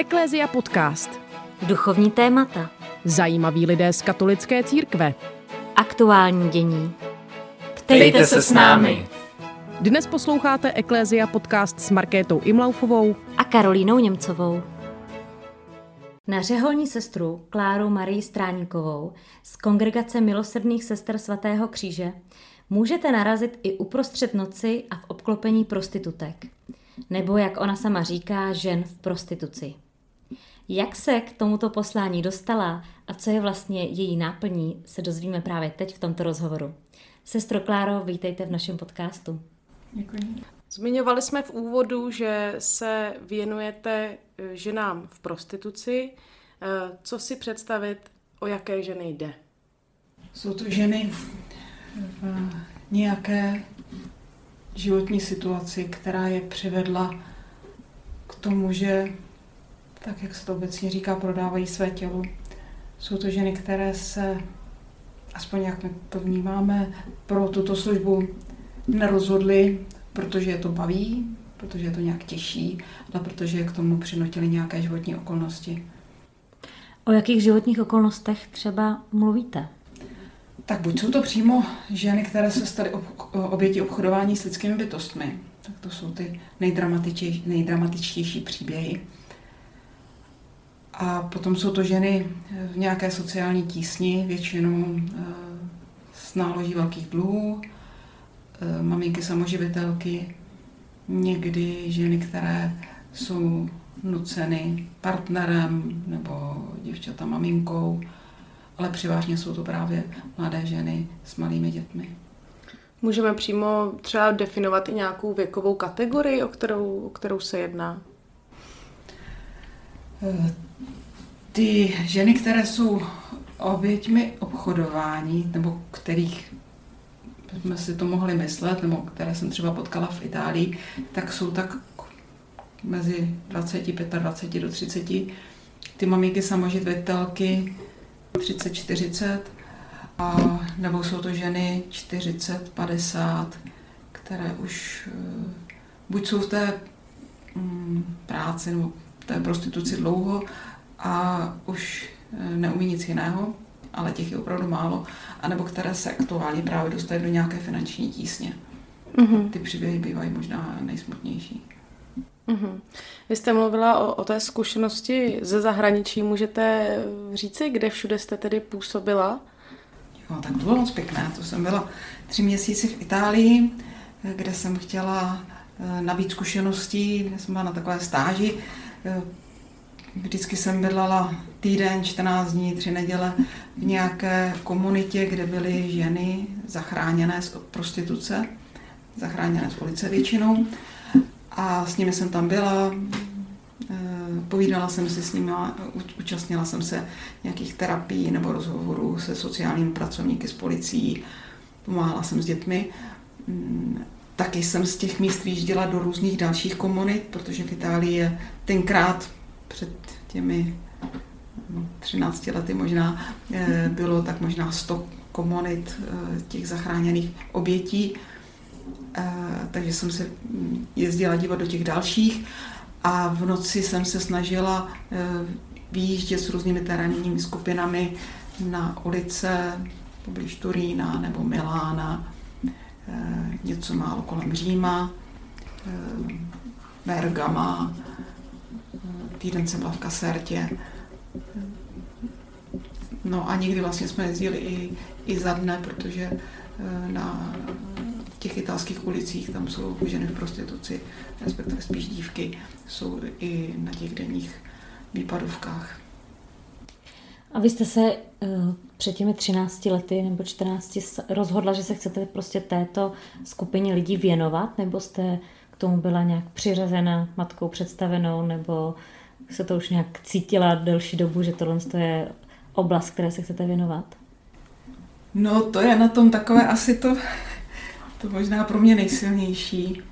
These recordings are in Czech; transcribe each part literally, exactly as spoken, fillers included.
Eklesia podcast. Duchovní témata. Zajímaví lidé z katolické církve. Aktuální dění. Ptejte se s námi. Dnes posloucháte Eklesia podcast s Markétou Imlaufovou a Karolínou Němcovou. Na řeholní sestru Kláru Marii Stráníkovou z Kongregace milosrdných sester Svatého kříže můžete narazit i uprostřed noci a v obklopení prostitutek. Nebo, jak ona sama říká, žen v prostituci. Jak se k tomuto poslání dostala a co je vlastně její náplní, se dozvíme právě teď v tomto rozhovoru. Sestro Kláro, vítejte v našem podcastu. Děkuji. Zmiňovali jsme v úvodu, že se věnujete ženám v prostituci. Co si představit, o jaké ženy jde? Jsou to ženy v nějaké životní situaci, která je přivedla k tomu, že, tak jak se to obecně říká, prodávají své tělo. Jsou to ženy, které se, aspoň jak my to vnímáme, pro tuto službu nerozhodly, protože je to baví, protože je to nějak těžší, ale protože je k tomu přinutily nějaké životní okolnosti. O jakých životních okolnostech třeba mluvíte? Tak buď jsou to přímo ženy, které se staly oběti obchodování s lidskými bytostmi. Tak to jsou ty nejdramatičtější, nejdramatičtější příběhy. A potom jsou to ženy v nějaké sociální tísni, většinou s náloží velkých dluhů, maminky samoživitelky, někdy ženy, které jsou nuceny partnerem nebo děvčata maminkou, ale převážně jsou to právě mladé ženy s malými dětmi. Můžeme přímo třeba definovat i nějakou věkovou kategorii, o kterou, o kterou se jedná? Ty ženy, které jsou oběťmi obchodování, nebo kterých jsme si to mohli myslet, nebo které jsem třeba potkala v Itálii, tak jsou tak mezi dvacet, dvacet pět do třicet. Ty maminky samoživitelky třicet čtyřicet, a nebo jsou to ženy čtyřicet padesát, které už buď jsou v té mm, práci nebo v té prostituci dlouho a už neumí nic jiného, ale těch je opravdu málo, anebo které se aktuálně právě dostají do nějaké finanční tísně. Mm-hmm. Ty příběhy bývají možná nejsmutnější. Uhum. Vy jste mluvila o, o té zkušenosti ze zahraničí. Můžete říci, kde všude jste tedy působila? Jo, tak to bylo moc pěkné. To jsem byla tři měsíci v Itálii, kde jsem chtěla nabít zkušeností, kde jsem byla na takové stáži. Vždycky jsem bydlala týden, čtrnáct dní, tři neděle v nějaké komunitě, kde byly ženy zachráněné z prostituce, zachráněné z ulice většinou. A s nimi jsem tam byla, povídala jsem si s nimi, účastnila jsem se nějakých terapií nebo rozhovorů se sociálními pracovníky, s policií, pomáhala jsem s dětmi. Taky jsem z těch míst vyjížděla do různých dalších komunit, protože v Itálii je tenkrát před těmi třinácti lety možná bylo tak možná sto komunit těch zachráněných obětí. Takže jsem se jezdila dívat do těch dalších a v noci jsem se snažila vyjíždět s různými terénními skupinami na ulice poblíž Turína nebo Milána, něco málo kolem Říma, Bergama, týden jsem byla v Kasertě. No a někdy vlastně jsme jezdili i, i za dne, protože na v těch italských ulicích, tam jsou ženy v prostituci, respektive spíš dívky, jsou i na těch denních výpadovkách. A vy jste se uh, před těmi třinácti lety nebo čtrnácti rozhodla, že se chcete prostě této skupině lidí věnovat, nebo jste k tomu byla nějak přiřazena matkou představenou, nebo se to už nějak cítila delší dobu, že tohle je oblast, které se chcete věnovat? No to je na tom takové asi to... To možná pro mě nejsilnější.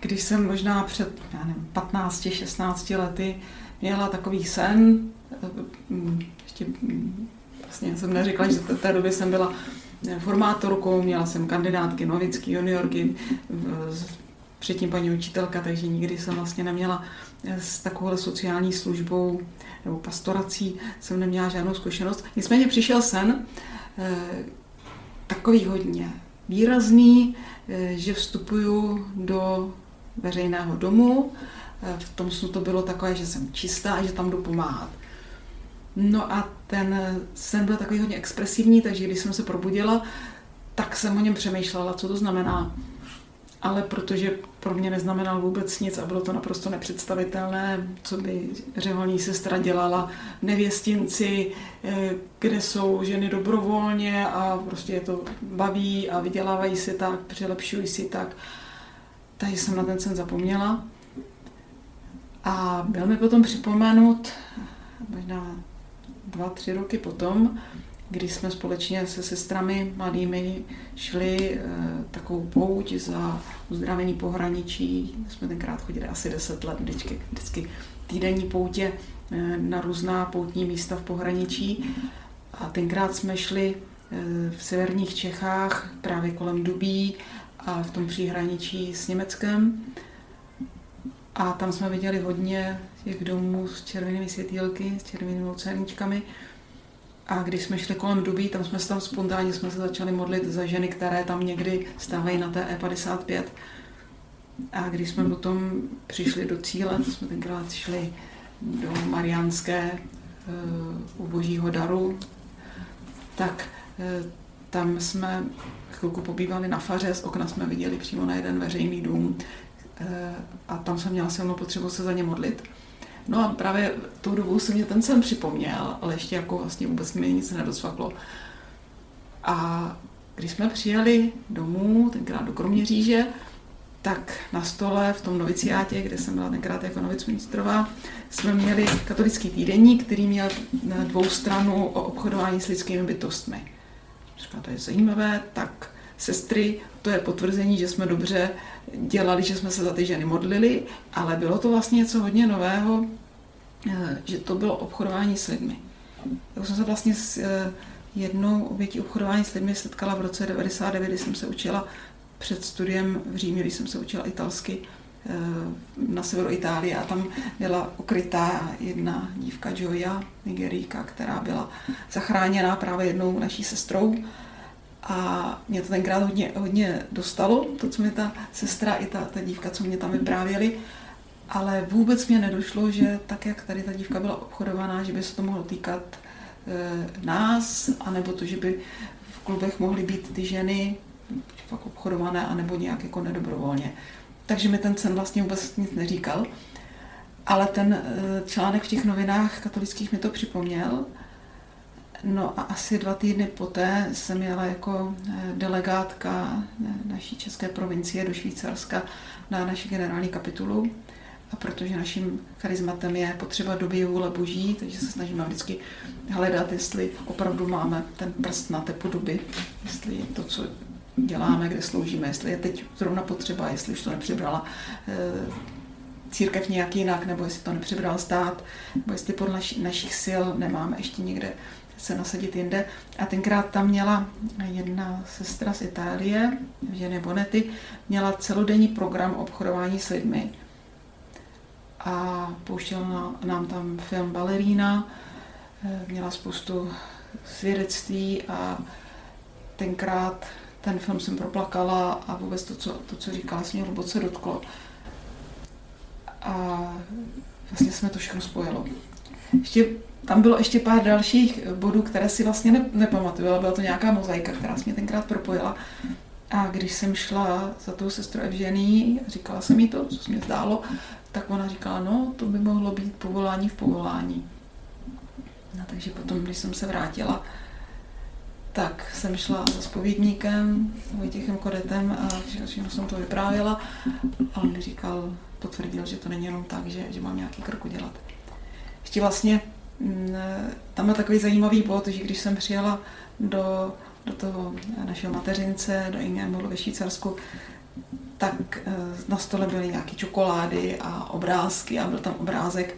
Když jsem možná před já nevím, patnácti, šestnácti lety měla takový sen, ještě vlastně jsem neřekla, že v té době jsem byla formátorkou, měla jsem kandidátky, novický, juniorky, předtím paní učitelka, takže nikdy jsem vlastně neměla s takovouhle sociální službou nebo pastorací, jsem neměla žádnou zkušenost. Nicméně přišel sen, takový hodně výrazný, že vstupuju do veřejného domu. V tom snu to bylo takové, že jsem čistá a že tam jdu pomáhat. No a ten sen byl takový hodně expresivní, takže když jsem se probudila, tak jsem o něm přemýšlela, co to znamená. Ale protože pro mě neznamenal vůbec nic a bylo to naprosto nepředstavitelné, co by řeholní sestra dělala v nevěstinci, kde jsou ženy dobrovolně a prostě je to baví a vydělávají si tak, přilepšují si tak. Takže jsem na ten sen zapomněla. A byl mi potom připomenut možná dva, tři roky potom, když jsme společně se sestrami mladými šli e, takovou pouť za uzdravení pohraničí. Jsme tenkrát chodili asi deset let, vždycky, vždycky týdenní poutě e, na různá poutní místa v pohraničí. A tenkrát jsme šli e, v severních Čechách, právě kolem Dubí a v tom příhraničí s Německem. A tam jsme viděli hodně těch domů s červenými světýlky, s červenými lucerníčkami. A když jsme šli kolem Dubí, tam jsme se tam spontánně jsme se začali modlit za ženy, které tam někdy stávají na té E padesát pět. A když jsme potom přišli do cíle, to jsme tenkrát šli do Mariánské u Božího daru, tak tam jsme chvilku pobývali na faře, z okna jsme viděli přímo na jeden veřejný dům a tam jsem měla silnou potřebu se za ně modlit. No a právě tou dobou se mě ten sen připomněl, ale ještě jako vlastně vůbec mi nic nedosvaklo. A když jsme přijeli domů, tenkrát do Kroměříže, tak na stole v tom noviciátě, kde jsem byla tenkrát jako novicmistrová, jsme měli katolický týdenník, který měl dvou stranu o obchodování s lidskými bytostmi. Říkala, to je zajímavé, tak sestry, to je potvrzení, že jsme dobře dělali, že jsme se za ty ženy modlili, ale bylo to vlastně něco hodně nového, že to bylo obchodování s lidmi. Já jsem se vlastně s jednou obětí obchodování s lidmi setkala v roce devadesát devět, kdy jsem se učila před studiem v Římě, když jsem se učila italsky na severu Itálie a tam byla ukrytá jedna dívka Joya, Nigerijka, která byla zachráněná právě jednou naší sestrou. A mě to tenkrát hodně, hodně dostalo, to, co mě ta sestra i ta, ta dívka, co mě tam vyprávěli, ale vůbec mě nedošlo, že tak, jak tady ta dívka byla obchodovaná, že by se to mohlo týkat e, nás, anebo to, že by v klubech mohly být ty ženy fakt obchodované, anebo nějak jako nedobrovolně. Takže mi ten sen vlastně vůbec nic neříkal, ale ten e, článek v těch novinách katolických mi to připomněl. No a asi dva týdny poté jsem jela jako delegátka naší české provincie do Švýcarska na naši generální kapitulu. A protože naším charizmatem je potřeba doby vůle boží, takže se snažíme vždycky hledat, jestli opravdu máme ten prst na té podoby, jestli to, co děláme, kde sloužíme, jestli je teď zrovna potřeba, jestli už to nepřibrala církev nějak jinak, nebo jestli to nepřibral stát, nebo jestli podle našich sil nemáme ještě někde se nasadit jinde. A tenkrát tam měla jedna sestra z Itálie, Eugenia Bonetti, měla celodenní program obchodování s lidmi. A pouštěla nám tam film Balerína, měla spoustu svědectví a tenkrát ten film jsem proplakala a vůbec to, co, to, co říkala, se mě hluboce dotklo. A vlastně jsme to všechno spojilo. Ještě Tam bylo ještě pár dalších bodů, které si vlastně ne, nepamatuju, ale byla to nějaká mozaika, která se mě tenkrát propojila. A když jsem šla za tou sestrou Evžení, říkala jsem jí to, co se mě zdálo, tak ona říkala, no, to by mohlo být povolání v povolání. No, takže potom, když jsem se vrátila, tak jsem šla za zpovědníkem, Vojtěchem Kodetem a všechno jsem to vyprávěla. A on mi říkal, potvrdil, že to není jenom tak, že, že mám nějaký krok udělat. Ještě vlastně tam je takový zajímavý bod, že když jsem přijela do, do toho našeho mateřince, do Ingeborg ve Švýcarsku, tak na stole byly nějaké čokolády a obrázky a byl tam obrázek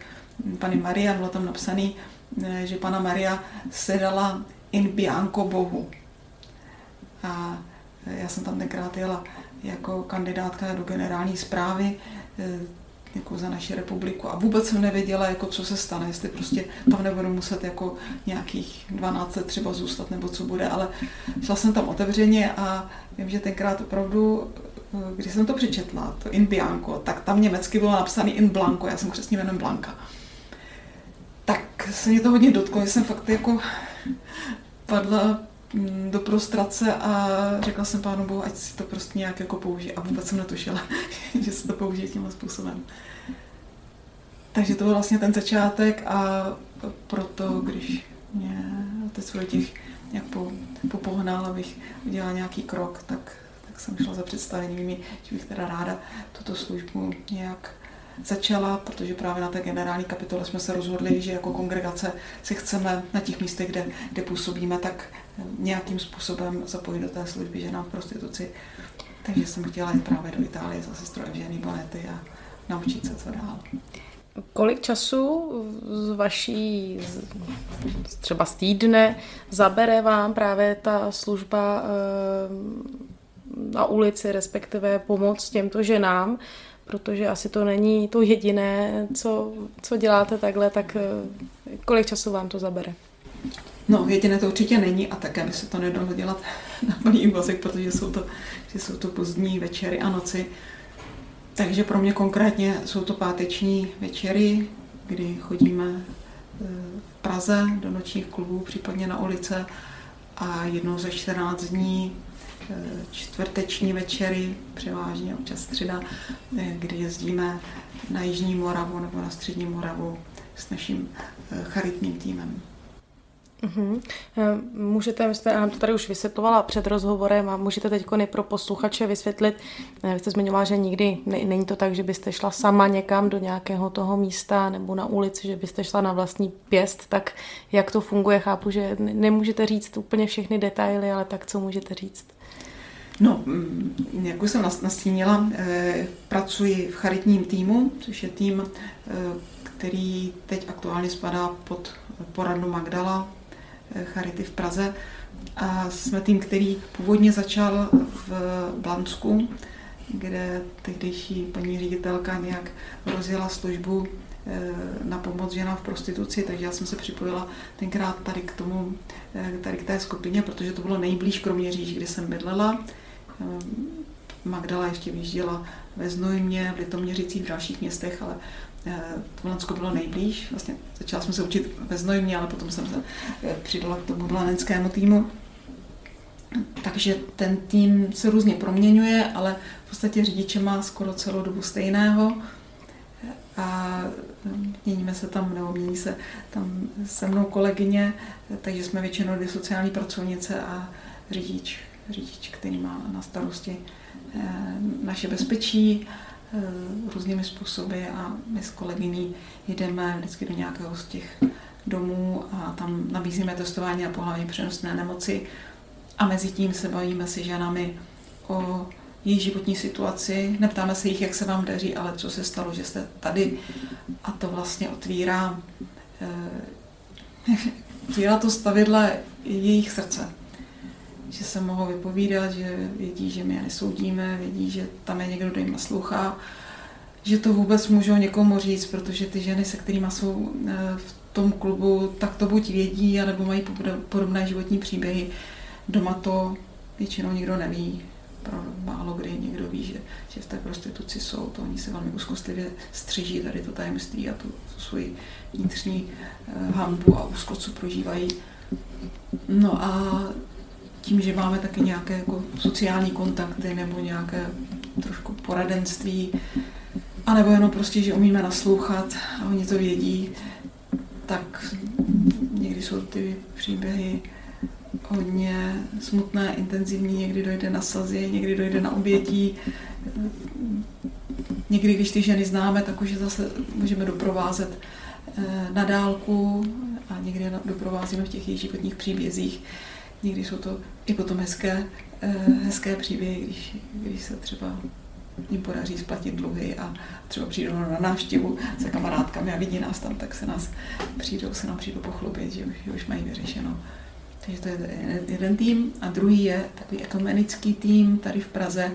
Panny Marie, bylo tam napsaný, že Panna Maria se dala in bianco Bohu. A Já jsem tam tenkrát jela jako kandidátka do generální správy jako za naši republiku a vůbec jsem nevěděla, jako, co se stane, jestli prostě tam nebudu muset jako nějakých dvanáct let třeba zůstat nebo co bude, ale šla jsem tam otevřeně a vím, že tenkrát opravdu, když jsem to přečetla, to in bianco, tak tam německy bylo napsané in blanco, já jsem křestním jmenem Blanka. Tak se mě to hodně dotklo, že jsem fakt jako padla do prostrace a řekla jsem Pánu Bohu, ať si to prostě nějak jako použije. A vůbec jsem netušila, že se to použije tímhle způsobem. Takže to byl vlastně ten začátek a proto, když mě otec Vojtěch nějak popohnal, abych udělala nějaký krok, tak, tak jsem šla za představeními, že bych teda ráda tuto službu nějak začala, protože právě na té generální kapitole jsme se rozhodli, že jako kongregace si chceme na těch místech, kde, kde působíme, tak nějakým způsobem zapojit do té služby ženám v prostituci. Takže jsem chtěla jít právě do Itálie za sestrou Eugenie Bonetti a naučit se, co dál. Kolik času z vaší, třeba z týdne, zabere vám právě ta služba na ulici, respektive pomoc těmto ženám? Protože asi to není to jediné, co, co děláte takhle, tak kolik času vám to zabere? No, jediné to určitě není a také by se to nedalo dělat na plný úvazek, protože jsou to, že jsou to pozdní večery a noci. Takže pro mě konkrétně jsou to páteční večery, kdy chodíme v Praze do nočních klubů, případně na ulice a jednou za čtrnáct dní čtvrteční večery, převážně občas středa, kdy jezdíme na Jižní Moravu nebo na Střední Moravu s naším charitním týmem. Uhum. Můžete, vy jste, já to tady už vysvětlovala před rozhovorem a můžete teď pro posluchače vysvětlit, vy jste zmiňovala, že nikdy ne, není to tak, že byste šla sama někam do nějakého toho místa nebo na ulici, že byste šla na vlastní pěst, tak jak to funguje, chápu, že nemůžete říct úplně všechny detaily, ale tak co můžete říct? No, jak už jsem nastínila, eh, pracuji v charitním týmu, což je tým, eh, který teď aktuálně spadá pod poradnu Magdala, Charity v Praze a jsme tým, který původně začal v Blansku, kde tehdejší paní ředitelka nějak rozjela službu na pomoc ženám v prostituci, takže já jsem se připojila tenkrát tady k tomu, tady k té skupině, protože to bylo nejblíž Kroměříž, kde jsem bydlela. Magdala ještě vyjížděla ve Znojmě, v Litoměřicích, v dalších městech, ale Blansko bylo nejblíž. Vlastně začala jsem se učit ve Znojmě, ale potom jsem se přidala k tomu blanenskému týmu. Takže ten tým se různě proměňuje, ale v podstatě řidiče má skoro celou dobu stejného. A měníme se tam, nebo mění se tam se mnou kolegyně, takže jsme většinou dvě sociální pracovnice a řidič, řidič, který má na starosti naše bezpečí různými způsoby a my s kolegyní jdeme vždycky do nějakého z těch domů a tam nabízíme testování na pohlavně přenosné nemoci a mezi tím se bavíme se ženami o jejich životní situaci. Neptáme se jich, jak se vám daří, ale co se stalo, že jste tady. A to vlastně otvírá, eh, otvírá to stavidla jejich srdce. Že se mohou vypovídat, že vědí, že my je nesoudíme, vědí, že tam je někdo, kdo jim naslouchá, že to vůbec můžou někomu říct, protože ty ženy, se kterými jsou v tom klubu, tak to buď vědí, anebo mají podobné životní příběhy. Doma to většinou nikdo neví, málo kdy někdo ví, že, že v té prostituci jsou, to oni se velmi úzkostlivě střeží tady to tajemství a tu, tu svoji vnitřní hanbu a úzkost, co prožívají. No a tím, že máme taky nějaké jako sociální kontakty nebo nějaké trošku poradenství, anebo jenom prostě, že umíme naslouchat a oni to vědí, tak někdy jsou ty příběhy hodně smutné, intenzivní, někdy dojde na sazy, někdy dojde na obětí. Někdy, když ty ženy známe, tak už je zase můžeme doprovázet na dálku a někdy doprovázíme v těch jejich životních příbězích. Někdy jsou to i potom hezké, hezké příběhy, když, když se třeba jim podaří splatit dluhy a třeba přijdou na návštěvu se kamarádkami a vidí nás tam, tak se nás přijdou, se nám přijdou pochlubit, že už, že už mají vyřešeno. Takže to je jeden tým a druhý je takový ekumenický tým tady v Praze,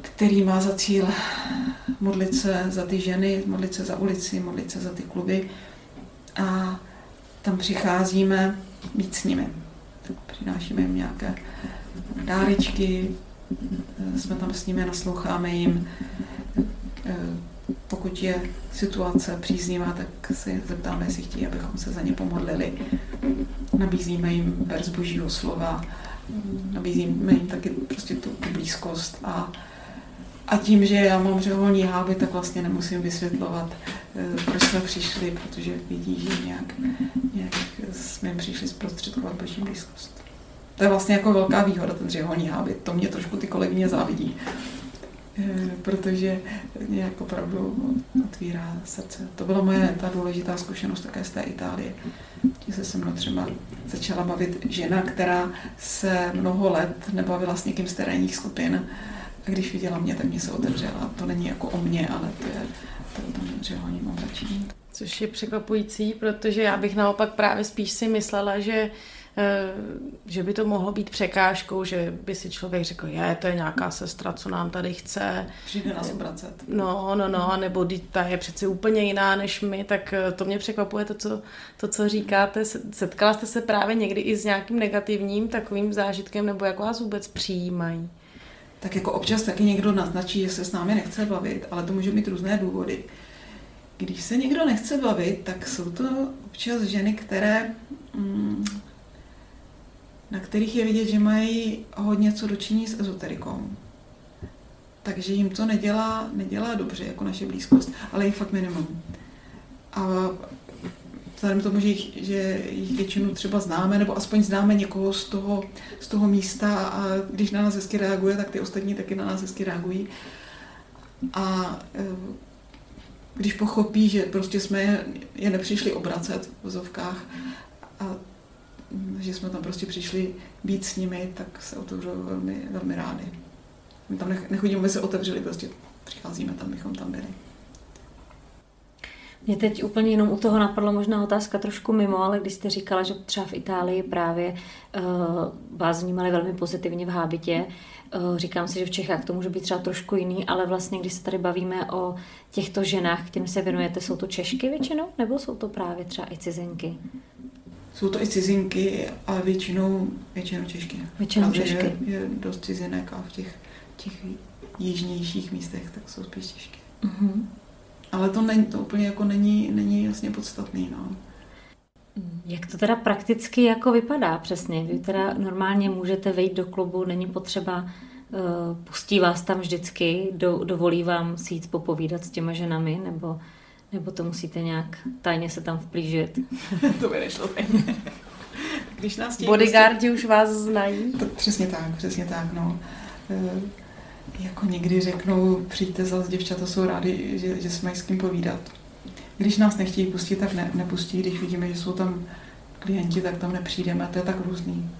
který má za cíl modlit se za ty ženy, modlit se za ulici, modlit se za ty kluby a tam přicházíme být s nimi. Tak přinášíme jim nějaké dárečky, jsme tam s nimi, nasloucháme jim. Pokud je situace příznivá, tak se zeptáme, jestli chtějí, abychom se za ně pomodlili. Nabízíme jim verš Božího slova, nabízíme jim taky prostě tu blízkost a, a tím, že já mám řeholní háby, tak vlastně nemusím vysvětlovat, proč jsme přišli, protože vidí, že nějak, nějak jsme jim přišli zprostředkovat Boží blízkost. To je vlastně jako velká výhoda, ten řeholní háby, to mě trošku ty kolegyně závidí. Protože nějak opravdu otvírá srdce. To byla moje ta důležitá zkušenost také z té Itálie, kdy se se mnou třeba začala bavit žena, která se mnoho let nebavila s někým z terénních skupin. A když viděla mě, tak mě se otevřela. To není jako o mě, ale to je to o tom řeholním oblečení. Což je překvapující, protože já bych naopak právě spíš si myslela, že že by to mohlo být překážkou, že by si člověk řekl, je, to je nějaká sestra, co nám tady chce. Přijde nás obracet. No, no, no, nebo ta je přece úplně jiná než my, tak to mě překvapuje to, co, to, co říkáte. Setkala jste se právě někdy i s nějakým negativním takovým zážitkem, nebo jak vás vůbec přijímají? Tak jako občas taky někdo naznačí, že se s námi nechce bavit, ale to může mít různé důvody. Když se někdo nechce bavit, tak jsou to občas ženy, které... Mm, na kterých je vidět, že mají hodně co dočiní s ezoterikou. Takže jim to nedělá, nedělá dobře, jako naše blízkost, ale i fakt minimum. A vzhledem tomu, že jich, že jich většinu třeba známe, nebo aspoň známe někoho z toho, z toho místa a když na nás hezky reaguje, tak ty ostatní taky na nás hezky reagují. A když pochopí, že prostě jsme je nepřišli obracet v vozovkách a že jsme tam prostě přišli být s nimi, tak se otevřou velmi, velmi rádi. My tam nechodíme, aby se otevřeli, prostě přicházíme tam, bychom tam byli. Mě teď úplně jenom u toho napadla možná otázka trošku mimo, ale když jste říkala, že třeba v Itálii právě uh, vás vnímali velmi pozitivně v hábitě, uh, říkám si, že v Čechách to může být třeba trošku jiný, ale vlastně když se tady bavíme o těchto ženách, kterým se věnujete, jsou to Češky většinou, nebo jsou to právě třeba i cizinky? Jsou to i cizinky, ale většinou, většinou Češky. Většinou Češky. Je, je dost cizinek a v těch, těch jižnějších místech tak jsou spíš Češky. Uh-huh. Ale to, není, to úplně jako není, není jasně podstatný. No. Jak to teda prakticky jako vypadá přesně? Vy teda normálně můžete vejít do klubu, není potřeba, uh, pustí vás tam vždycky, do, dovolí vám si jít popovídat s těma ženami, nebo... Nebo to musíte nějak tajně se tam vplížit? To by nešlo tajně. Když nás bodyguardi už vás znají? To, přesně tak, přesně tak. No. E, jako někdy řeknou, přijďte zas, děvčata jsou rádi, že, že se mají s kým povídat. Když nás nechtějí pustit, tak ne, nepustí. Když vidíme, že jsou tam klienti, tak tam nepřijdeme. To je tak různý.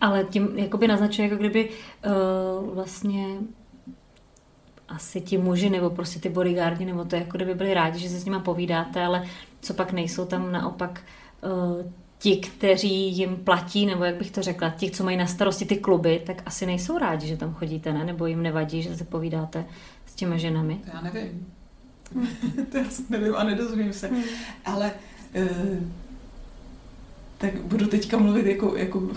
Ale tím jakoby naznačuje, jako kdyby uh, vlastně... asi ti muži, nebo prostě ty bodyguardi, nebo to, jako kdyby byli rádi, že se s nima povídáte, ale co pak nejsou tam naopak uh, ti, kteří jim platí, nebo jak bych to řekla, ti, co mají na starosti ty kluby, tak asi nejsou rádi, že tam chodíte, ne? Nebo jim nevadí, že se povídáte s těma ženami? To já nevím. To já nevím a nedozvím se. Ale uh, tak budu teďka mluvit jako, jako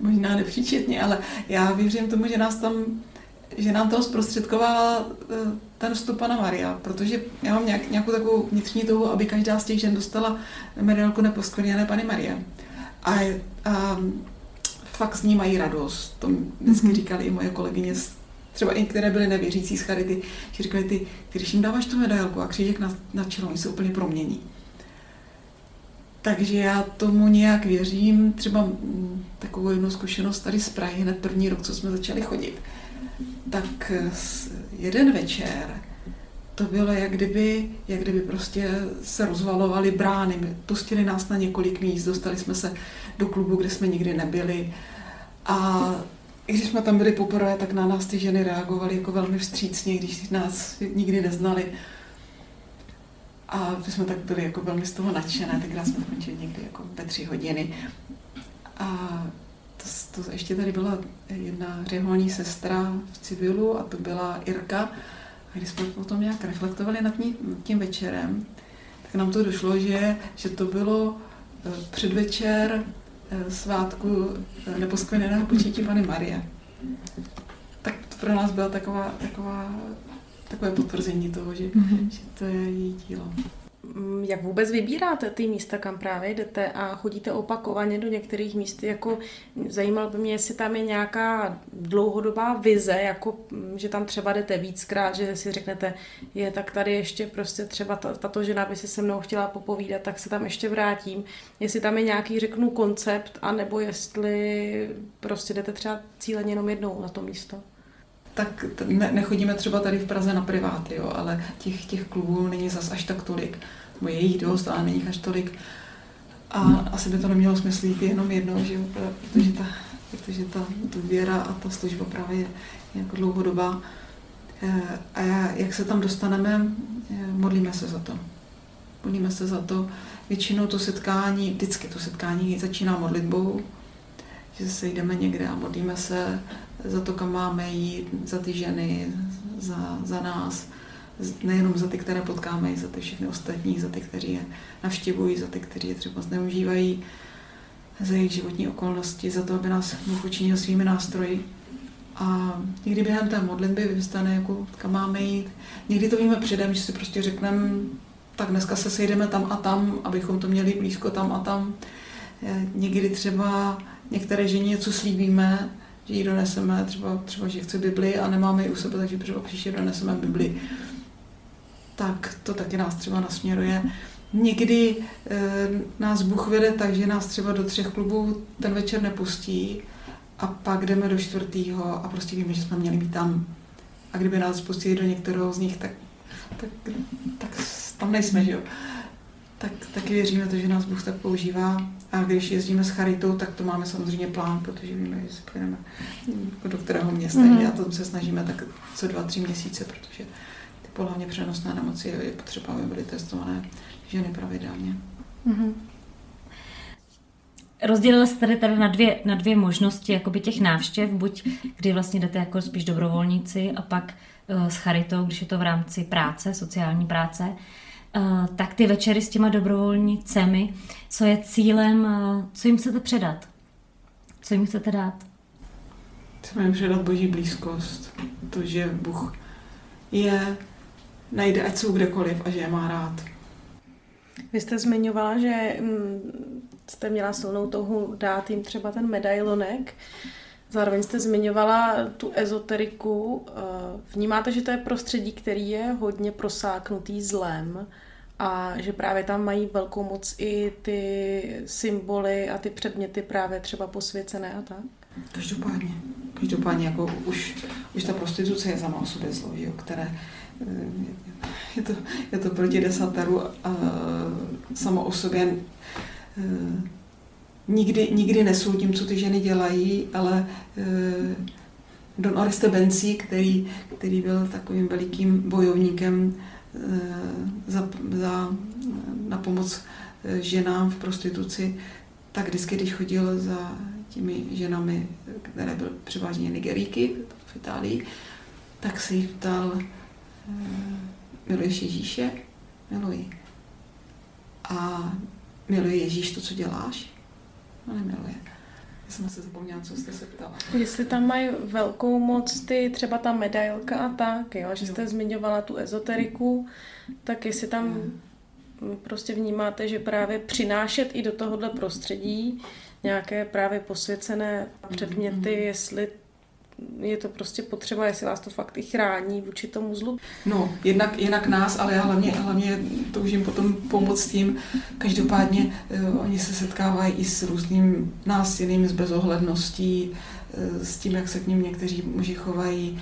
možná nepříčetně, ale já věřím tomu, že nás tam že nám toho zprostředkovala ten vstup Panna Maria, protože já mám nějak, nějakou takovou vnitřní touhu, aby každá z těch žen dostala medailku Neposkvrněné Panny Marie. A, a fakt s ní mají radost. To vždycky říkali i moje kolegyně, třeba i které byly nevěřící z Charity, že říkali, ty, když jim dáváš tu medailku a křížek na, na čelo, oni se úplně promění. Takže já tomu nějak věřím. Třeba takovou jednu zkušenost tady z Prahy, hned první rok, co jsme začali chodit. Tak jeden večer to bylo, jak kdyby, jak kdyby prostě se rozvalovaly brány. Pustili nás na několik míst, dostali jsme se do klubu, kde jsme nikdy nebyli. A když jsme tam byli poprvé, tak na nás ty ženy reagovaly jako velmi vstřícně, když nás nikdy neznali. A my jsme tak byli jako velmi z toho nadšené, tenkrát jsme končili někdy jako ve tři hodiny. A to, to ještě tady byla jedna řeholní sestra v civilu a to byla Irka. A když jsme potom nějak reflektovali nad tím večerem, tak nám to došlo, že, že to bylo předvečer svátku Neposkvrněného početí Panny Marie. Tak to pro nás byla taková, taková takové potvrzení toho, že, mm-hmm. že to je její dílo. Jak vůbec vybíráte ty místa, kam právě jdete a chodíte opakovaně do některých míst? Jako, zajímalo by mě, jestli tam je nějaká dlouhodobá vize, jako, že tam třeba jdete víckrát, že si řeknete, je tak tady ještě prostě třeba tato žena by si se mnou chtěla popovídat, tak se tam ještě vrátím. Jestli tam je nějaký, řeknu, koncept, anebo jestli prostě jdete třeba cíleně jenom jednou na to místo. Tak ne, nechodíme třeba tady v Praze na priváty, jo, ale těch, těch klubů není zas až tak tolik. Bo je jich dost, ale není jich až tolik. A asi by to nemělo smysl jít jenom jednou, že jo, protože ta, protože ta důvěra a ta služba právě je jako dlouhodobá. A jak se tam dostaneme, modlíme se za to. Modlíme se za to. Většinou to setkání, vždycky to setkání začíná modlitbou, že se jdeme někde a modlíme se za to, kam máme jít, za ty ženy, za, za nás, nejenom za ty, které potkáme, za ty všechny ostatní, za ty, kteří je navštěvují, za ty, kteří je třeba zneužívají, za jejich životní okolnosti, za to, aby nás Bůh učinil svými nástroji. A někdy během té modlitby vystane, jako, kam máme jít. Někdy to víme předem, že si prostě řekneme, tak dneska se sejdeme tam a tam, abychom to měli blízko tam a tam. Někdy třeba některé ženě něco slíbíme, že jí doneseme, třeba, třeba že chce Bibli a nemáme ji u sebe, takže třeba příště doneseme Bibli. Tak to taky nás třeba nasměruje. Někdy e, nás Bůh vede tak, že nás třeba do třech klubů ten večer nepustí a pak jdeme do čtvrtýho a prostě víme, že jsme měli být tam. A kdyby nás pustili do některého z nich, tak, tak, tak tam nejsme, že jo. Tak taky věříme to, že nás Bůh tak používá. A když jezdíme s charitou, tak to máme samozřejmě plán, protože víme, že se půjdeme do kterého města. Mm. A to se snažíme tak co dva, tři měsíce, protože ty pohlavně přenosné nemoci je potřeba, aby byly testované ženy pravidelně. Mm-hmm. Rozdělila jste tady, tady na, dvě, na dvě možnosti jakoby těch návštěv, buď kdy vlastně jdete jako spíš dobrovolníci a pak uh, s charitou, když je to v rámci práce, sociální práce. Uh, tak ty večery s těma dobrovolnicemi, co je cílem, uh, co jim chcete předat? Co jim chcete dát? Chceme jim předat Boží blízkost, to, že Bůh je najde, ať jsou kdekoliv a že je má rád. Vy jste zmiňovala, že jste měla silnou touhu dát jim třeba ten medailonek. Zároveň jste zmiňovala tu ezoteriku. Vnímáte, že to je prostředí, který je hodně prosáknutý zlem a že právě tam mají velkou moc i ty symboly a ty předměty právě třeba posvěcené a tak? Každopádně. Každopádně jako už, už ta prostituce je sama o sobě zlo, jo, které je to, je to proti desateru a samo o sobě. Nikdy, nikdy nesoudím, co ty ženy dělají, ale e, Don Aristo Benzi, který, který byl takovým velikým bojovníkem e, za, za, na pomoc ženám v prostituci, tak vždycky, když chodil za těmi ženami, které byly převážně Nigerijky v Itálii, tak se jich ptal, e, miluješ Ježíše? Miluji. A miluje Ježíš to, co děláš? No nemiluje. Já jsem se zapomněla, co jste se ptala. Jestli tam mají velkou moc ty, třeba ta medailka a tak, jo? Že jste jo. zmiňovala tu ezoteriku, tak jestli tam jo. prostě vnímáte, že právě přinášet i do tohohle prostředí nějaké právě posvěcené předměty, mm-hmm. jestli je to prostě potřeba, jestli vás to fakt i chrání vůči tomu zlu. No, jednak, jednak nás, ale já hlavně, hlavně toužím potom pomoct tím. Každopádně uh, oni se setkávají i s různým násilím, s bezohledností, uh, s tím, jak se k ním někteří muži chovají.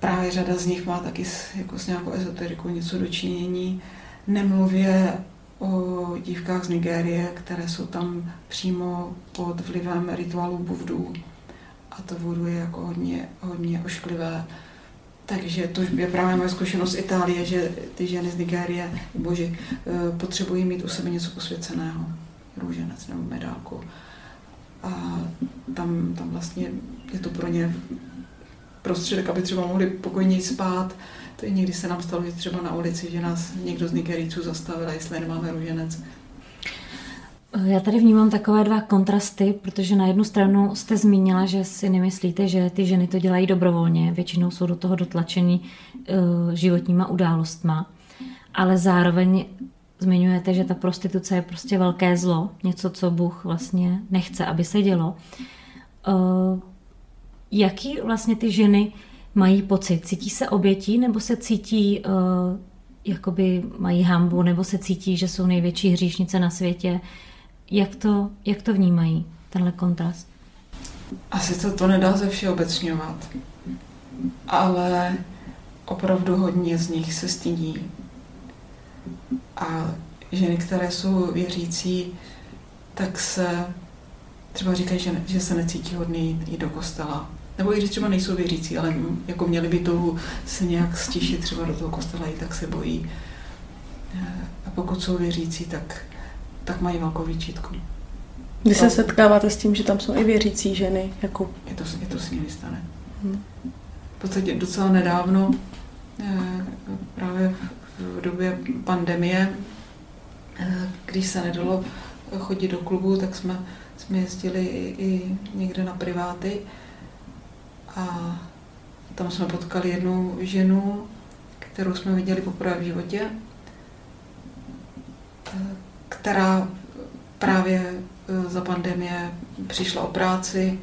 Právě řada z nich má taky s, jako s nějakou ezoterikou něco dočinění. Nemluvě o dívkách z Nigérie, které jsou tam přímo pod vlivem rituálu vudú. A to vodu je jako hodně, hodně ošklivé. Takže to je právě moje zkušenost z Itálie, že ty ženy z Nigérie, bože, potřebují mít u sebe něco posvěceného, růženec nebo medálku. A tam, tam vlastně je to pro ně prostředek, aby třeba mohli pokojně spát. To je někdy se nám stalo, že třeba na ulici, že nás někdo z Nigerijců zastavil, jestli nemáme růženec. Já tady vnímám takové dva kontrasty, protože na jednu stranu jste zmínila, že si nemyslíte, že ty ženy to dělají dobrovolně, většinou jsou do toho dotlačeny uh, životníma událostma, ale zároveň zmiňujete, že ta prostituce je prostě velké zlo, něco, co Bůh vlastně nechce, aby se dělo. Uh, jaký vlastně ty ženy mají pocit? Cítí se obětí nebo se cítí... Uh, jakoby mají hanbu, nebo se cítí, že jsou největší hříšnice na světě. Jak to, jak to vnímají, tenhle kontrast? Asi se to nedá ze všeobecňovat, ale opravdu hodně z nich se stydí. A ženy, které jsou věřící, tak se třeba říkají, že, ne, že se necítí hodně jít do kostela. Nebo i když třeba nejsou věřící, ale jako měli by touhu se nějak stišit třeba do toho kostela, i tak se bojí. A pokud jsou věřící, tak, tak mají velkou výčitku. Vy se setkáváte s tím, že tam jsou i věřící ženy? Jako... Je to, je to s nimi stane. Hmm. V podstatě docela nedávno, právě v době pandemie, když se nedalo chodit do klubu, tak jsme, jsme jezdili i, i někde na priváty. A tam jsme potkali jednu ženu, kterou jsme viděli poprvé v životě, která právě za pandemie přišla o práci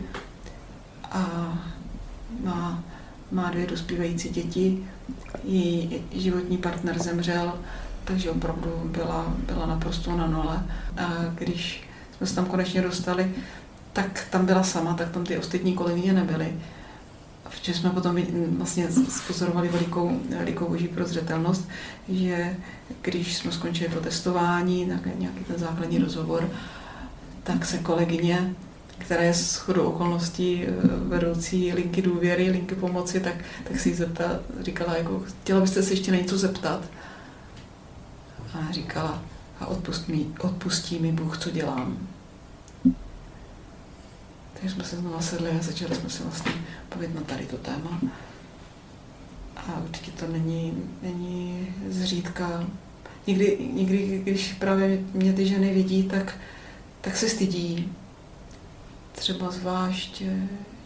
a má, má dvě dospívající děti. Její životní partner zemřel, takže opravdu byla, byla naprosto na nule. A když jsme se tam konečně dostali, tak tam byla sama, tak tam ty ostatní kolegyně nebyly. Protože jsme potom vlastně spozorovali velikou, velikou boží prozřetelnost, že když jsme skončili to testování, tak nějaký ten základní rozhovor, tak se kolegyně, která je shodou okolností vedoucí linky důvěry, linky pomoci, tak, tak si jí zeptala, říkala, jako, chtěla byste se ještě na něco zeptat? A říkala, a odpust mi, odpustí mi Bůh, co dělám. Takže jsme se znovu sedli a začali jsme se vlastně bavit na tady to téma. A určitě to není, není zřídka. Někdy, někdy, když právě mě ty ženy vidí, tak, tak se stydí. Třeba zvlášť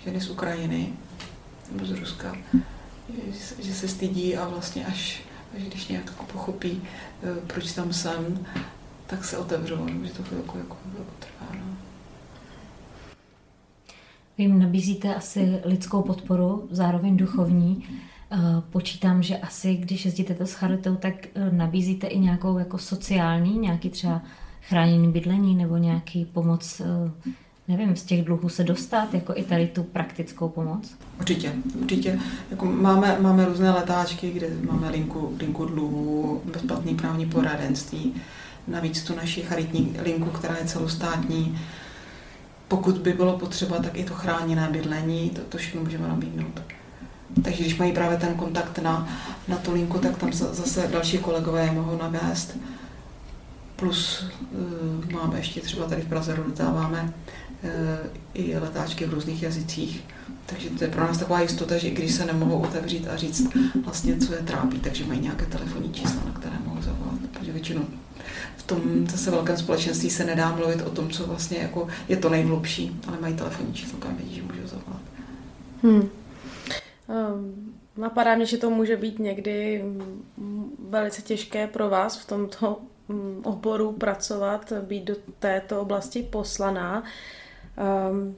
ženy z Ukrajiny nebo z Ruska, že, že se stydí a vlastně až, až když nějak pochopí, proč tam jsem, tak se otevřou, že to chvilku jako, jako trvá. No. Vy jim nabízíte asi lidskou podporu, zároveň duchovní. Počítám, že asi, když jezdíte to s charitou, tak nabízíte i nějakou jako sociální, nějaký třeba chráněný bydlení nebo nějaký pomoc, nevím, z těch dluhů se dostat, jako i tady tu praktickou pomoc? Určitě, určitě. Jako máme, máme různé letáčky, kde máme linku, linku dluhů, bezplatný právní poradenství, navíc tu naši charitní linku, která je celostátní. Pokud by bylo potřeba, tak i to chráněné bydlení, to, to všechno můžeme nabídnout. Takže když mají právě ten kontakt na, na tu linku, tak tam zase další kolegové je mohou navést. Plus e, máme ještě třeba tady v Praze dodáváme e, i letáčky v různých jazycích. Takže to je pro nás taková jistota, že i když se nemohou otevřít a říct vlastně, co je trápí, takže mají nějaké telefonní čísla, na které mohou zavolat. Protože většinou v tom zase velkém společenství se nedá mluvit o tom, co vlastně jako je to nejhlubší, ale mají telefonní číslo, kam vědí, že můžou zavolat. Hmm. Napadá mě, že to může být někdy velice těžké pro vás v tomto oboru pracovat, být do této oblasti poslaná. Um,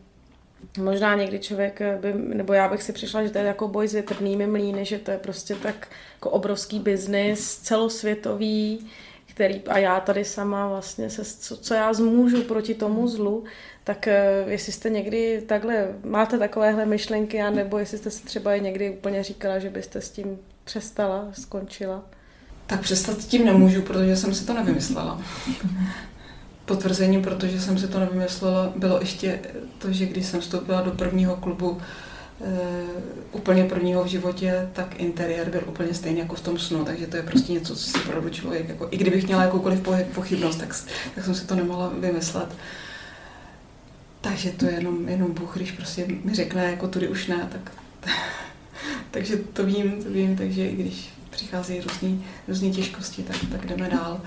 Možná někdy člověk, by, nebo já bych si přišla, že to je jako boj s větrnými mlýny, že to je prostě tak jako obrovský biznis, celosvětový, který, a já tady sama vlastně, se, co, co já zmůžu proti tomu zlu, tak jestli jste někdy takhle, máte takovéhle myšlenky, a nebo jestli jste si třeba někdy úplně říkala, že byste s tím přestala, skončila. Tak přestat s tím nemůžu, protože jsem si to nevymyslela. Potvrzením, protože jsem si to nevymyslela, bylo ještě to, že když jsem vstoupila do prvního klubu úplně pro něho v životě, tak interiér byl úplně stejný jako v tom snu, takže to je prostě něco, co si opravdu člověk, jako, i kdybych měla jakoukoliv pochybnost, tak, tak jsem si to nemohla vymyslet. Takže to je jenom, jenom Bůh, když prostě mi řekne, jako tudy už ne, tak, takže to vím, to vím, takže i když přicházejí různý, různý těžkosti, tak, tak jdeme dál.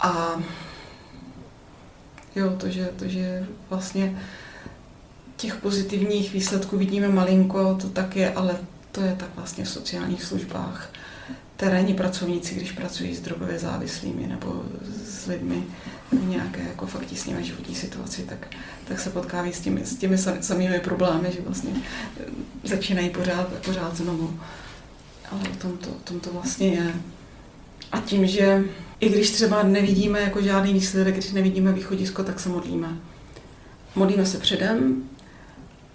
A jo, to že, to, že vlastně těch pozitivních výsledků vidíme malinko, to tak je, ale to je tak vlastně v sociálních službách. Terénní pracovníci, když pracují s drogově závislými nebo s lidmi v nějaké jako fakt tísnivé životní situaci, tak, tak se potkávají s těmi, s těmi samými problémy, že vlastně začínají pořád, pořád znovu. Ale o tom to, o tom to vlastně je. A tím, že i když třeba nevidíme jako žádný výsledek, když nevidíme východisko, tak se modlíme. Modlíme se předem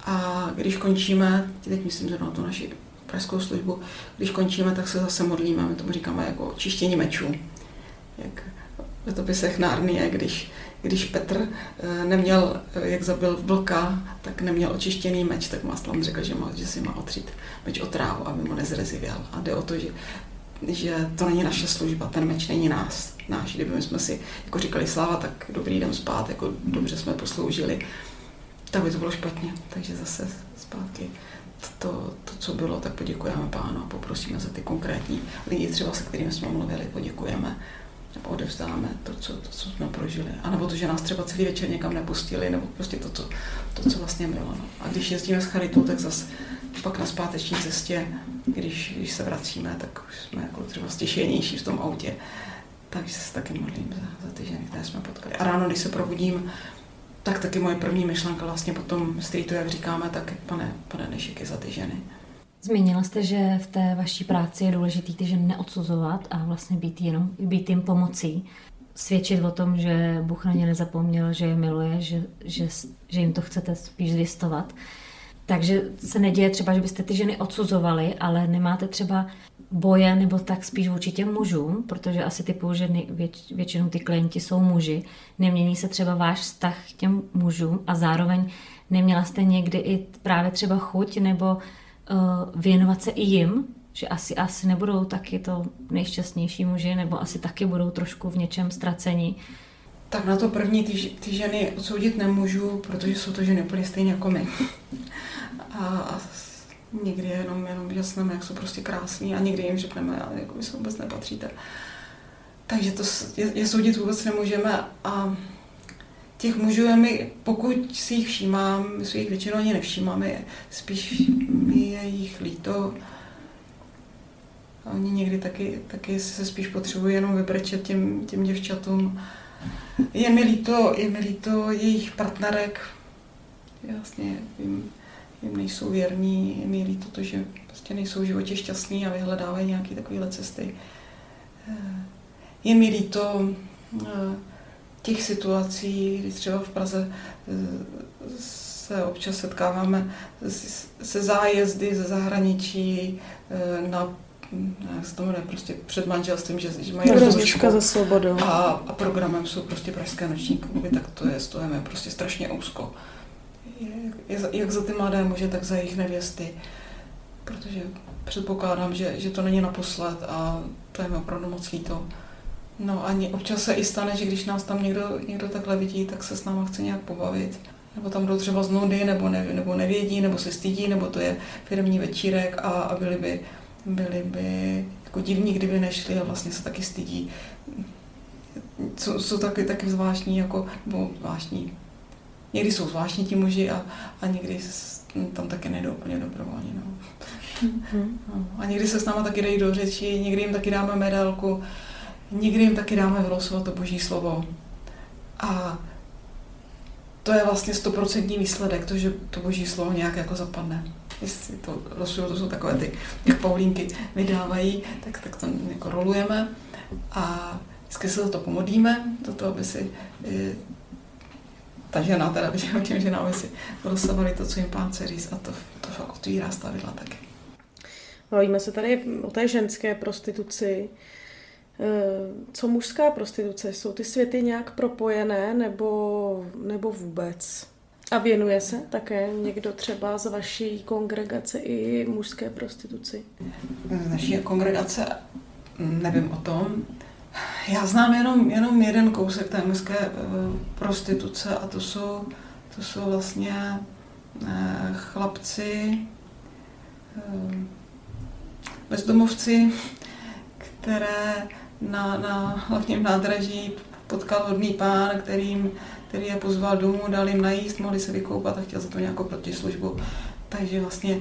a když končíme, teď myslím zrovna tu naši pražskou službu, když končíme, tak se zase modlíme, my tomu říkáme jako čištění mečů. Jak v letopisech Nárnie, když, když Petr neměl, jak zabil vlka, tak neměl očištěný meč, tak Maslan řekl, že, má, že si má otřít meč o trávu, aby mu nezrezivěl. A jde o to, že že to není naše služba, ten meč není nás, náš. Kdyby my jsme si jako říkali sláva, tak dobrý, jdem spát, jako dobře jsme posloužili, tak by to bylo špatně. Takže zase zpátky to, to co bylo, tak poděkujeme Pánu a poprosíme za ty konkrétní lidi, třeba se kterými jsme mluvili, poděkujeme nebo odevzdáme to, co, to, co jsme prožili. A nebo to, že nás třeba celý večer někam nepustili, nebo prostě to, co, to, co vlastně bylo. No. A když jezdíme s charitou, tak zase pak na zpáteční cestě, když, když se vracíme, tak už jsme jako třeba stěšenější v tom autě. Takže se taky modlím za, za ty ženy, které jsme potkali. A ráno, když se probudím, tak taky moje první myšlenka vlastně po tom streetu, jak říkáme, tak pane, pane Nešiky, za ty ženy. Zmínila jste, že v té vaší práci je důležité ty ženy neodsuzovat a vlastně být, jenom, být jim pomocí. Svědčit o tom, že Bůh na ně nezapomněl, že je miluje, že, že, že jim to chcete spíš zvěstovat. Takže se neděje třeba, že byste ty ženy odsuzovali, ale nemáte třeba boje nebo tak spíš vůči těm mužům, protože asi typu, že věč, většinou ty klienti jsou muži. Nemění se třeba váš vztah k těm mužům a zároveň neměla jste někdy i právě třeba chuť nebo věnovat se i jim, že asi, asi nebudou taky to nejšťastnější muži, nebo asi taky budou trošku v něčem ztraceni. Tak na to první ty, ty ženy odsoudit nemůžu, protože jsou to ženy úplně stejně jako my. A, a někdy jenom, jenom jasneme, jak jsou prostě krásní a někdy jim řekneme, jako vy se vůbec nepatříte. Takže to je, je soudit vůbec nemůžeme a těch mužů je mi, pokud si jich všímám, my si jich většinou ani nevšímáme, je, spíš mi je jich líto. A oni někdy taky, taky se spíš potřebují jenom vybrečet těm, těm děvčatům. Je mi líto, je mi líto jejich partnerek, jasně, jim, jim nejsou věrní, je mi líto to, že prostě nejsou v životě šťastní a vyhledávají nějaké takovéhle cesty. Je mi líto těch situací, kdy třeba v Praze se občas setkáváme se zájezdy ze zahraničí na jak se to jmenuje, prostě před manželstvím, že, že mají rozlučku za svobodou. A, a programem jsou prostě pražské noční kluby, tak to je, stojíme prostě strašně úzko. Je, je, jak za ty mladé muže, tak za jejich nevěsty. Protože předpokládám, že, že to není naposled a to je mi opravdu moc líto. No a občas se i stane, že když nás tam někdo, někdo takhle vidí, tak se s náma chce nějak pobavit. Nebo tam jdou třeba z nudy, nebo, ne, nebo nevědí, nebo se stydí, nebo to je firmní večírek a, a byli by byli by jako divní, kdyby nešli a vlastně se taky stydí. Jsou, jsou taky, taky zvláštní, jako, nebo zvláštní. Někdy jsou zvláštní ti muži a, a někdy tam taky nejdou úplně dobrovolně. No. Mm-hmm. No. A někdy se s náma taky dají do řeči, někdy jim taky dáme medálku, někdy jim taky dáme vylosovat to boží slovo. A to je vlastně stoprocentní výsledek, to, že to boží slovo nějak jako zapadne. Jestli to losuju, to jsou takové ty, jak Paulínky vydávají, tak, tak to jako rolujeme a vždycky se za to pomodlíme, za to, aby si i, ta žena, teda aby těm ženám, aby si vylosovali to, co jim Pán chce říct a to, to fakt otvírá stavidla taky. Bavíme se tady o té ženské prostituci. Co mužská prostituce? Jsou ty světy nějak propojené nebo, nebo vůbec? A věnuje se také někdo třeba z vaší kongregace i mužské prostituci? Z naší kongregace nevím o tom. Já znám jenom, jenom jeden kousek té mužské prostituce a to jsou, to jsou vlastně chlapci, bezdomovci, které na, na hlavním nádraží potkal hodný pán, kterým, který je pozval domů, dal jim najíst, mohli se vykoupat a chtěl za to nějakou protislužbu. Takže vlastně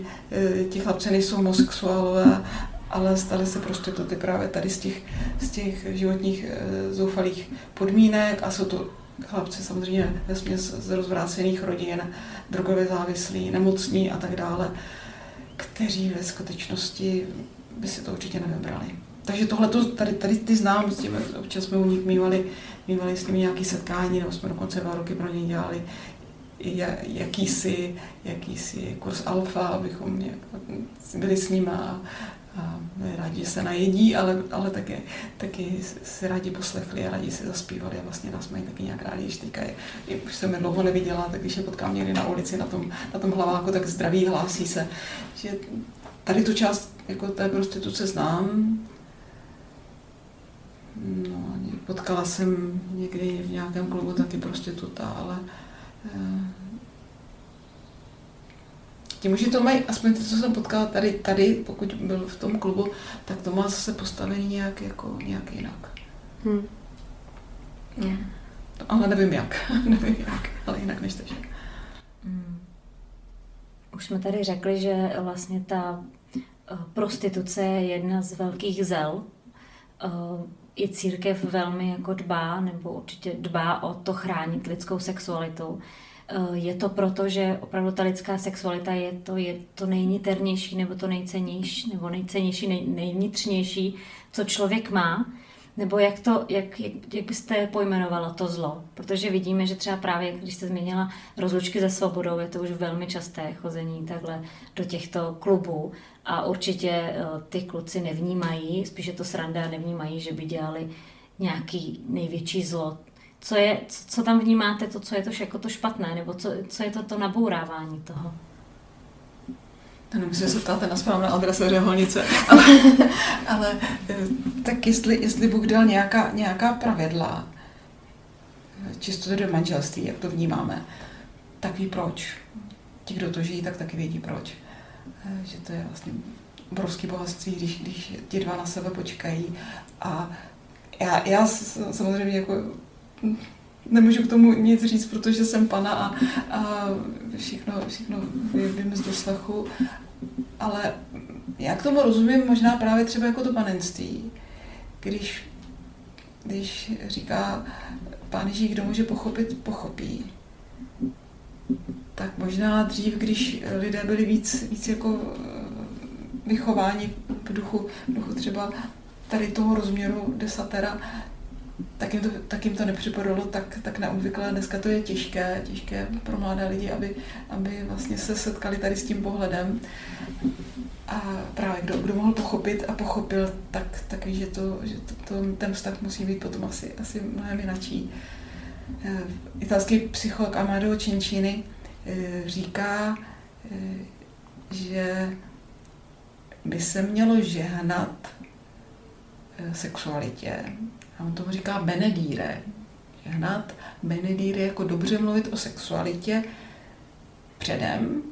ti chlapci nejsou homosexuálové, ale stali se prostituty právě tady z těch, z těch životních zoufalých podmínek a jsou to chlapci samozřejmě vesměs z rozvrácených rodin, drogově závislí, nemocní a tak dále, kteří ve skutečnosti by si to určitě nevybrali. Takže tohle tady, tady ty znám, s tím občas jsme u nich mývali, mývali s nimi nějaké setkání, nebo jsme dokonce dva roky pro ně dělali jakýsi, jakýsi kurz alfa, abychom nějak byli s nimi a, a rádi se najedí, ale, ale taky, taky si rádi poslechli a rádi si zaspívali a vlastně nás mají taky nějak rádi, když teďka je, už jsem je dlouho neviděla, tak když je potkám někdy na ulici na tom, na tom hlaváku, tak zdraví, hlásí se. Že tady tu část jako té prostituce znám. No, potkala jsem někdy v nějakém klubu taky prostituta, ale eh, ti muži to mají, aspoň to, co jsem potkala tady, tady, pokud byl v tom klubu, tak to má zase postavený nějak, jako, nějak jinak. Hmm. Hmm. To, ale nevím jak, nevím jak, ale jinak než takže. Hmm. Už jsme tady řekli, že vlastně ta prostituce je jedna z velkých zel. Je církev velmi jako dbá, nebo určitě dbá o to chránit lidskou sexualitu. Je to proto, že opravdu ta lidská sexualita je to, je to nejniternější, nebo to nejcennější, nebo nejcennější, nej, nejvnitřnější, co člověk má, nebo jak, to, jak, jak, jak byste pojmenovala to zlo? Protože vidíme, že třeba právě, když jste zmínila rozlučky se svobodou, je to už velmi časté chození takhle do těchto klubů a určitě ty kluci nevnímají, spíše to sranda, nevnímají, že by dělali nějaký největší zlo. Co, je, co tam vnímáte, to, co je to jako to špatné, nebo co, co je to to nabourávání toho? Nemyslím, že se ptáte na správné adrese řeholnice, ale, ale tak jestli, jestli Bůh dal nějaká, nějaká pravidla, čisto do manželství, jak to vnímáme, tak ví proč. Ti, kdo to žijí, tak taky vědí proč. Že to je vlastně obrovské bohatství, když, když ti dva na sebe počkají. A já, já samozřejmě jako nemůžu k tomu nic říct, protože jsem pana a, a všechno, všechno vím z doslechu, ale já k tomu rozumím možná právě třeba jako to panenství, když, když říká Pán Ježíš, kdo může pochopit, pochopí. Tak možná dřív, když lidé byli víc, víc jako vychováni v duchu, v duchu třeba tady toho rozměru desatera, tak jim to, tak jim to nepřipadalo tak, tak neobvyklé. Dneska to je těžké, těžké pro mladé lidi, aby, aby vlastně se setkali tady s tím pohledem. A právě kdo, kdo mohl pochopit a pochopil, tak, tak ví, že, to, že to, to, ten vztah musí být potom asi, asi mnohem jinačí. Italský psycholog Amado Cincini říká, že by se mělo žehnat sexualitě. A on tomu říká benedíre. Žehnat benedíre, jako dobře mluvit o sexualitě předem,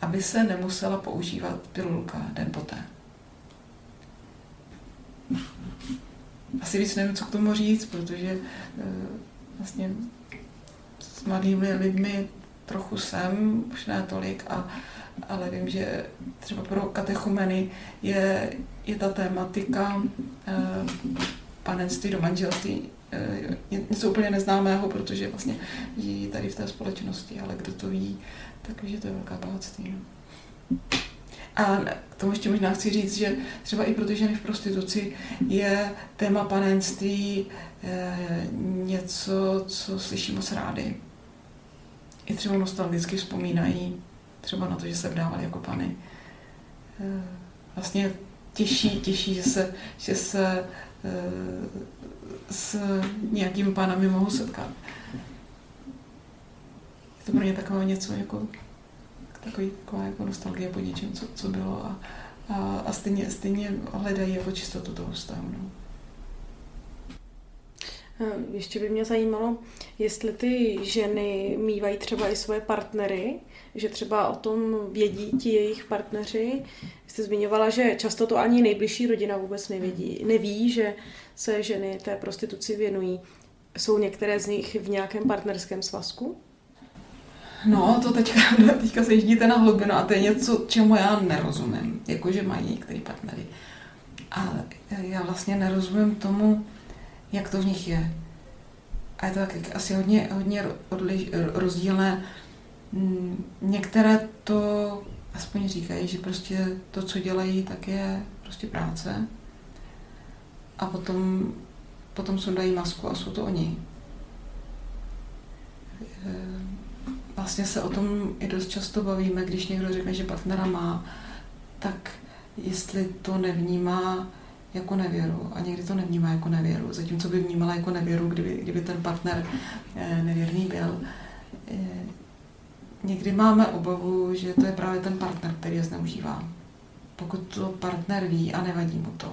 aby se nemusela používat pilulka den poté. Asi víc nevím, co k tomu říct, protože vlastně s mladými lidmi trochu jsem, už ne tolik, a, ale vím, že třeba pro katechumeny je, je ta tématika panenství do manželství je něco úplně neznámého, protože vlastně žijí tady v té společnosti, ale kdo to ví, tak ví, že to je velká bohatství. A k tomu ještě možná chci říct, že třeba i pro ty ženy v prostituci je téma panenství něco, co slyší moc rády. I třeba nostalgicky vzpomínají třeba na to, že se vdávali jako pany. Vlastně těší, těší, že se, že se s nějakými pánami mohou setkat. to pro mě takové něco jako takový, taková jako nostalgie po něčem, co, co bylo a, a, a stejně, stejně hledají jako čistotu toho vztahu. No. Ještě by mě zajímalo, jestli ty ženy mívají třeba i svoje partnery, že třeba o tom vědí ti jejich partneři. Jste zmiňovala, že často to ani nejbližší rodina vůbec nevědí, neví, že se ženy té prostituci věnují. Jsou některé z nich v nějakém partnerském svazku? No, to teďka, teďka se jdíte na hlubinu a to je něco, čemu já nerozumím. Jakože mají některý partnery. A já vlastně nerozumím tomu, jak to v nich je. A je to tak asi hodně, hodně odliš, rozdílné. Některé to aspoň říkají, že prostě to, co dělají, tak je prostě práce. A potom, potom sundají masku a jsou to oni. Vlastně se o tom i dost často bavíme, když někdo řekne, že partnera má, tak jestli to nevnímá jako nevěru. A někdy to nevnímá jako nevěru. Zatímco by vnímala jako nevěru, kdyby, kdyby ten partner nevěrný byl. Někdy máme obavu, že to je právě ten partner, který je zneužívá. Pokud to partner ví a nevadí mu to,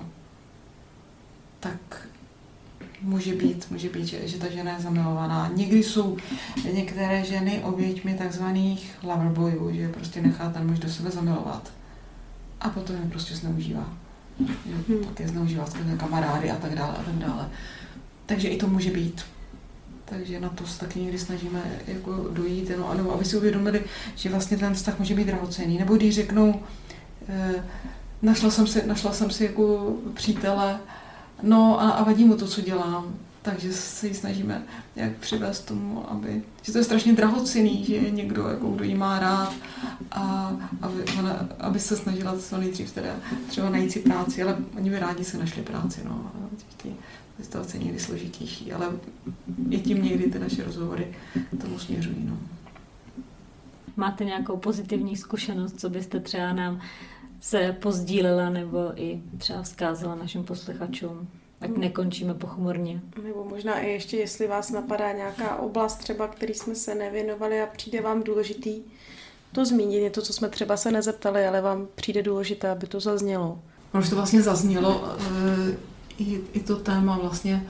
tak může být, může být, že, že ta žena je zamilovaná. Někdy jsou některé ženy oběťmi takzvaných loverboyů, že prostě nechá ten muž do sebe zamilovat. A potom je prostě zneužívá. Hmm. Pak je zneužívá skrze kamarády a tak dále a tak dále. Takže i to může být. Takže na to se taky někdy snažíme jako dojít, no, ano, aby si uvědomili, že vlastně ten vztah může být drahocenný. Nebo když řeknou, eh, našla jsem si, našla jsem si jako přítele, no a, a vadí mu to, co dělám. Takže se ji snažíme jak přivést tomu, aby, že to je strašně drahocenný, že je někdo, jako, kdo ji má rád a aby, ona, aby se snažila co nejdřív teda třeba najít si práci, ale oni by rádi se našli práci, no. Situace někdy složitější, ale i tím někdy ty naše rozhovory k tomu směřují, no. Máte nějakou pozitivní zkušenost, co byste třeba nám se pozdílela nebo i třeba vzkázala našim posluchačům? Ať nekončíme pochmurně. Nebo možná i ještě, jestli vás napadá nějaká oblast třeba, který jsme se nevěnovali a přijde vám důležitý to zmínit. Je to, co jsme třeba se nezeptali, ale vám přijde důležité, aby to zaznělo. Ono už to vlastně zaznělo i, i to téma vlastně,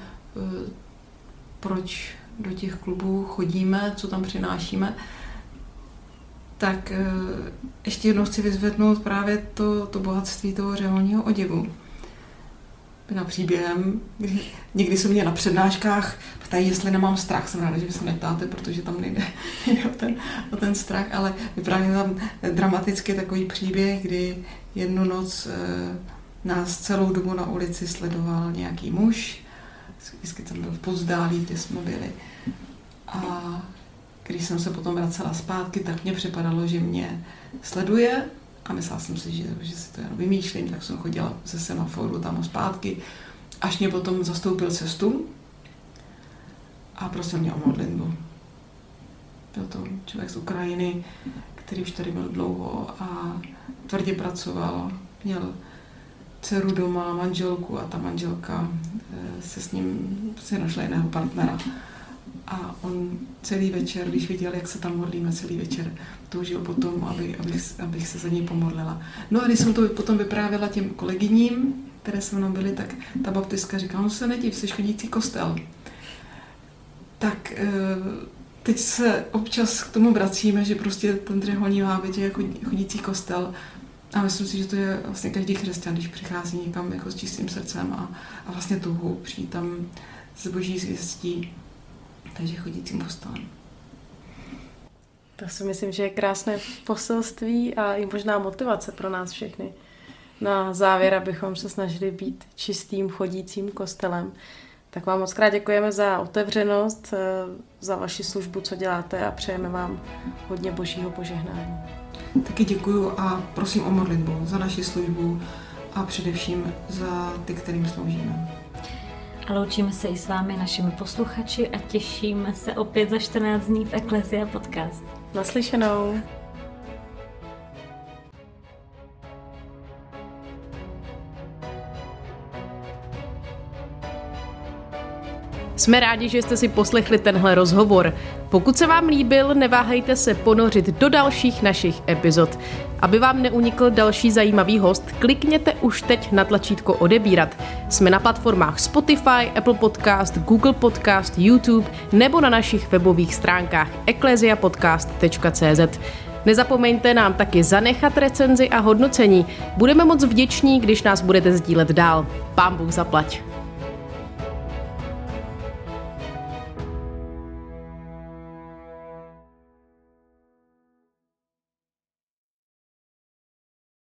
proč do těch klubů chodíme, co tam přinášíme. Tak ještě jednou chci vyzvednout právě to, to bohatství toho řeholního oděvu. Na příběhem. Někdy se mě na přednáškách ptají, jestli nemám strach. Jsem ráda, že vy se neptáte, protože tam nejde o ten, o ten strach, ale vyprávěl tam dramaticky takový příběh, kdy jednu noc e, nás celou dobu na ulici sledoval nějaký muž. Vždycky tam byl v pozdálí, kde jsme byli. A když jsem se potom vracela zpátky, tak mě připadalo, že mě sleduje. A myslela jsem si, že, že si to jenom vymýšlím, tak jsem chodila ze semaforu tam zpátky, až mě potom zastoupil cestu a prosil mě o modlitbu. Byl to člověk z Ukrajiny, který už tady byl dlouho a tvrdě pracoval. Měl dceru doma, manželku a ta manželka se s ním si našla jiného partnera. A on celý večer, když viděl, jak se tam modlíme celý večer, toužil potom, aby, abych, abych se za něj pomodlila. No a když jsem to potom vyprávěla těm kolegyním, které se mnou byly, tak ta baptistka říkala, no se nedív, jsi chodící kostel. Tak teď se občas k tomu vracíme, že prostě ten řeholní hábit je chodící kostel. A myslím si, že to je vlastně každý křesťan, když přichází někam jako s čistým srdcem a, a vlastně touhou přijít tam z boží zvěstí. Takže chodícím kostelem. To si myslím, že je krásné poselství a i možná motivace pro nás všechny. Na závěr, abychom se snažili být čistým chodícím kostelem. Tak vám moc krát děkujeme za otevřenost, za vaši službu, co děláte a přejeme vám hodně božího požehnání. Taky děkuju a prosím o modlitbu za naši službu a především za ty, kterým sloužíme. A loučíme se i s vámi, našimi posluchači a těšíme se opět za čtrnáct dní v Eklesia podcast. Naslyšenou! Jsme rádi, že jste si poslechli tenhle rozhovor. Pokud se vám líbil, neváhejte se ponořit do dalších našich epizod. Aby vám neunikl další zajímavý host, klikněte už teď na tlačítko odebírat. Jsme na platformách Spotify, Apple Podcast, Google Podcast, YouTube nebo na našich webových stránkách eklesia podcast tečka cé zet. Nezapomeňte nám taky zanechat recenzi a hodnocení. Budeme moc vděční, když nás budete sdílet dál. Pán Bůh zaplať.